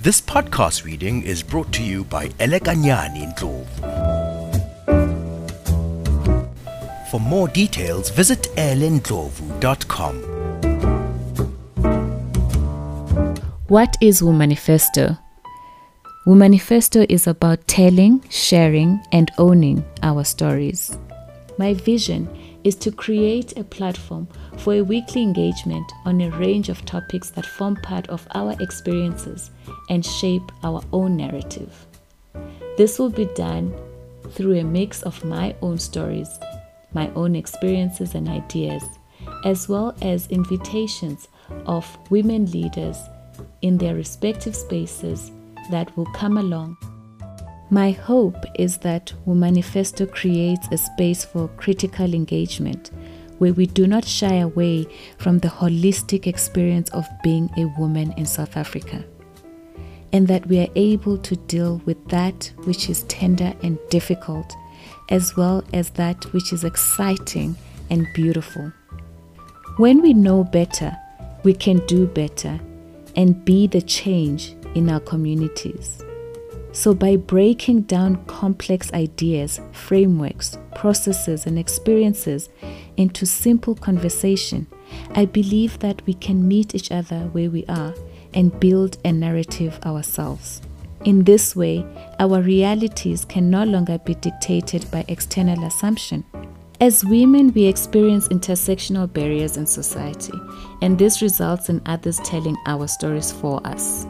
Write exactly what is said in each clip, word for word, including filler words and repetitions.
This podcast reading is brought to you by Eleganyani Ndlovu. For more details, visit e l e n d l o v u dot com. What is Womanifesto? Womanifesto is about telling, sharing, and owning our stories. My vision is to create a platform for a weekly engagement on a range of topics that form part of our experiences and shape our own narrative. This will be done through a mix of my own stories, my own experiences and ideas, as well as invitations of women leaders in their respective spaces that will come along. My hope is that Womanifesto creates a space for critical engagement where we do not shy away from the holistic experience of being a woman in South Africa, and that we are able to deal with that which is tender and difficult, as well as that which is exciting and beautiful. When we know better, we can do better and be the change in our communities. So by breaking down complex ideas, frameworks, processes, and experiences into simple conversation, I believe that we can meet each other where we are and build a narrative ourselves. In this way, our realities can no longer be dictated by external assumption. As women, we experience intersectional barriers in society, and this results in others telling our stories for us.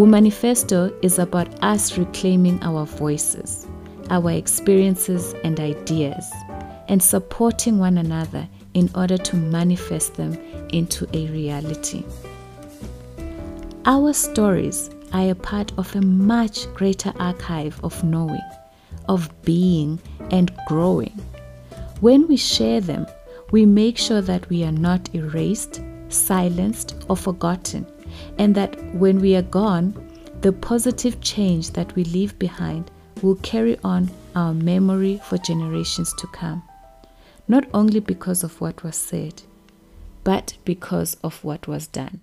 Womanifesto is about us reclaiming our voices, our experiences and ideas, and supporting one another in order to manifest them into a reality. Our stories are a part of a much greater archive of knowing, of being and growing. When we share them, we make sure that we are not erased, silenced or forgotten, and that when we are gone, the positive change that we leave behind will carry on our memory for generations to come, not only because of what was said, but because of what was done.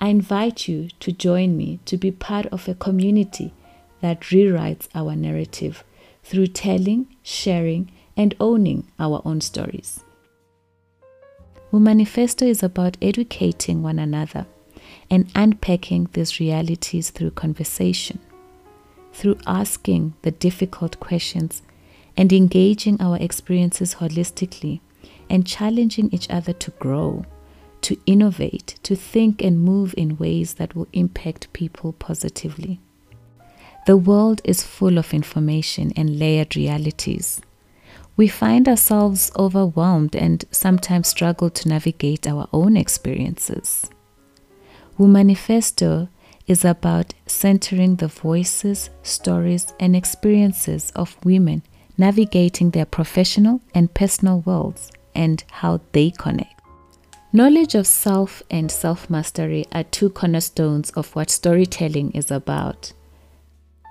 I invite you to join me to be part of a community that rewrites our narrative through telling, sharing, and owning our own stories. Womanifesto is about educating one another and unpacking these realities through conversation, through asking the difficult questions and engaging our experiences holistically and challenging each other to grow, to innovate, to think and move in ways that will impact people positively. The world is full of information and layered realities. We find ourselves overwhelmed and sometimes struggle to navigate our own experiences. Womanifesto is about centering the voices, stories, and experiences of women navigating their professional and personal worlds and how they connect. Knowledge of self and self-mastery are two cornerstones of what storytelling is about.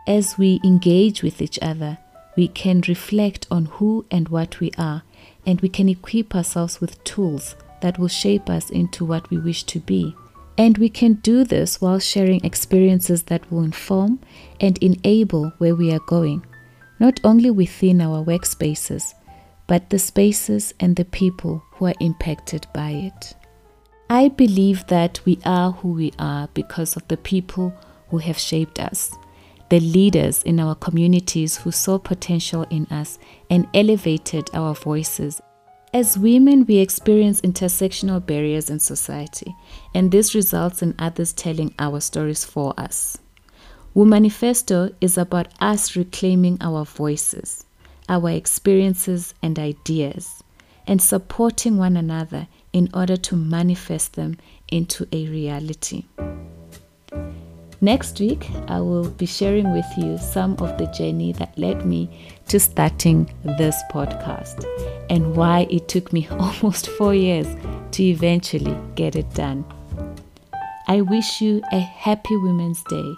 As we engage with each other, we can reflect on who and what we are, and we can equip ourselves with tools that will shape us into what we wish to be. And we can do this while sharing experiences that will inform and enable where we are going, not only within our workspaces, but the spaces and the people who are impacted by it. I believe that we are who we are because of the people who have shaped us, the leaders in our communities who saw potential in us and elevated our voices. As women, we experience intersectional barriers in society, and this results in others telling our stories for us. Womanifesto is about us reclaiming our voices, our experiences and ideas, and supporting one another in order to manifest them into a reality. Next week, I will be sharing with you some of the journey that led me to starting this podcast and why it took me almost four years to eventually get it done. I wish you a happy Women's Day.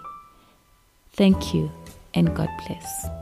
Thank you and God bless.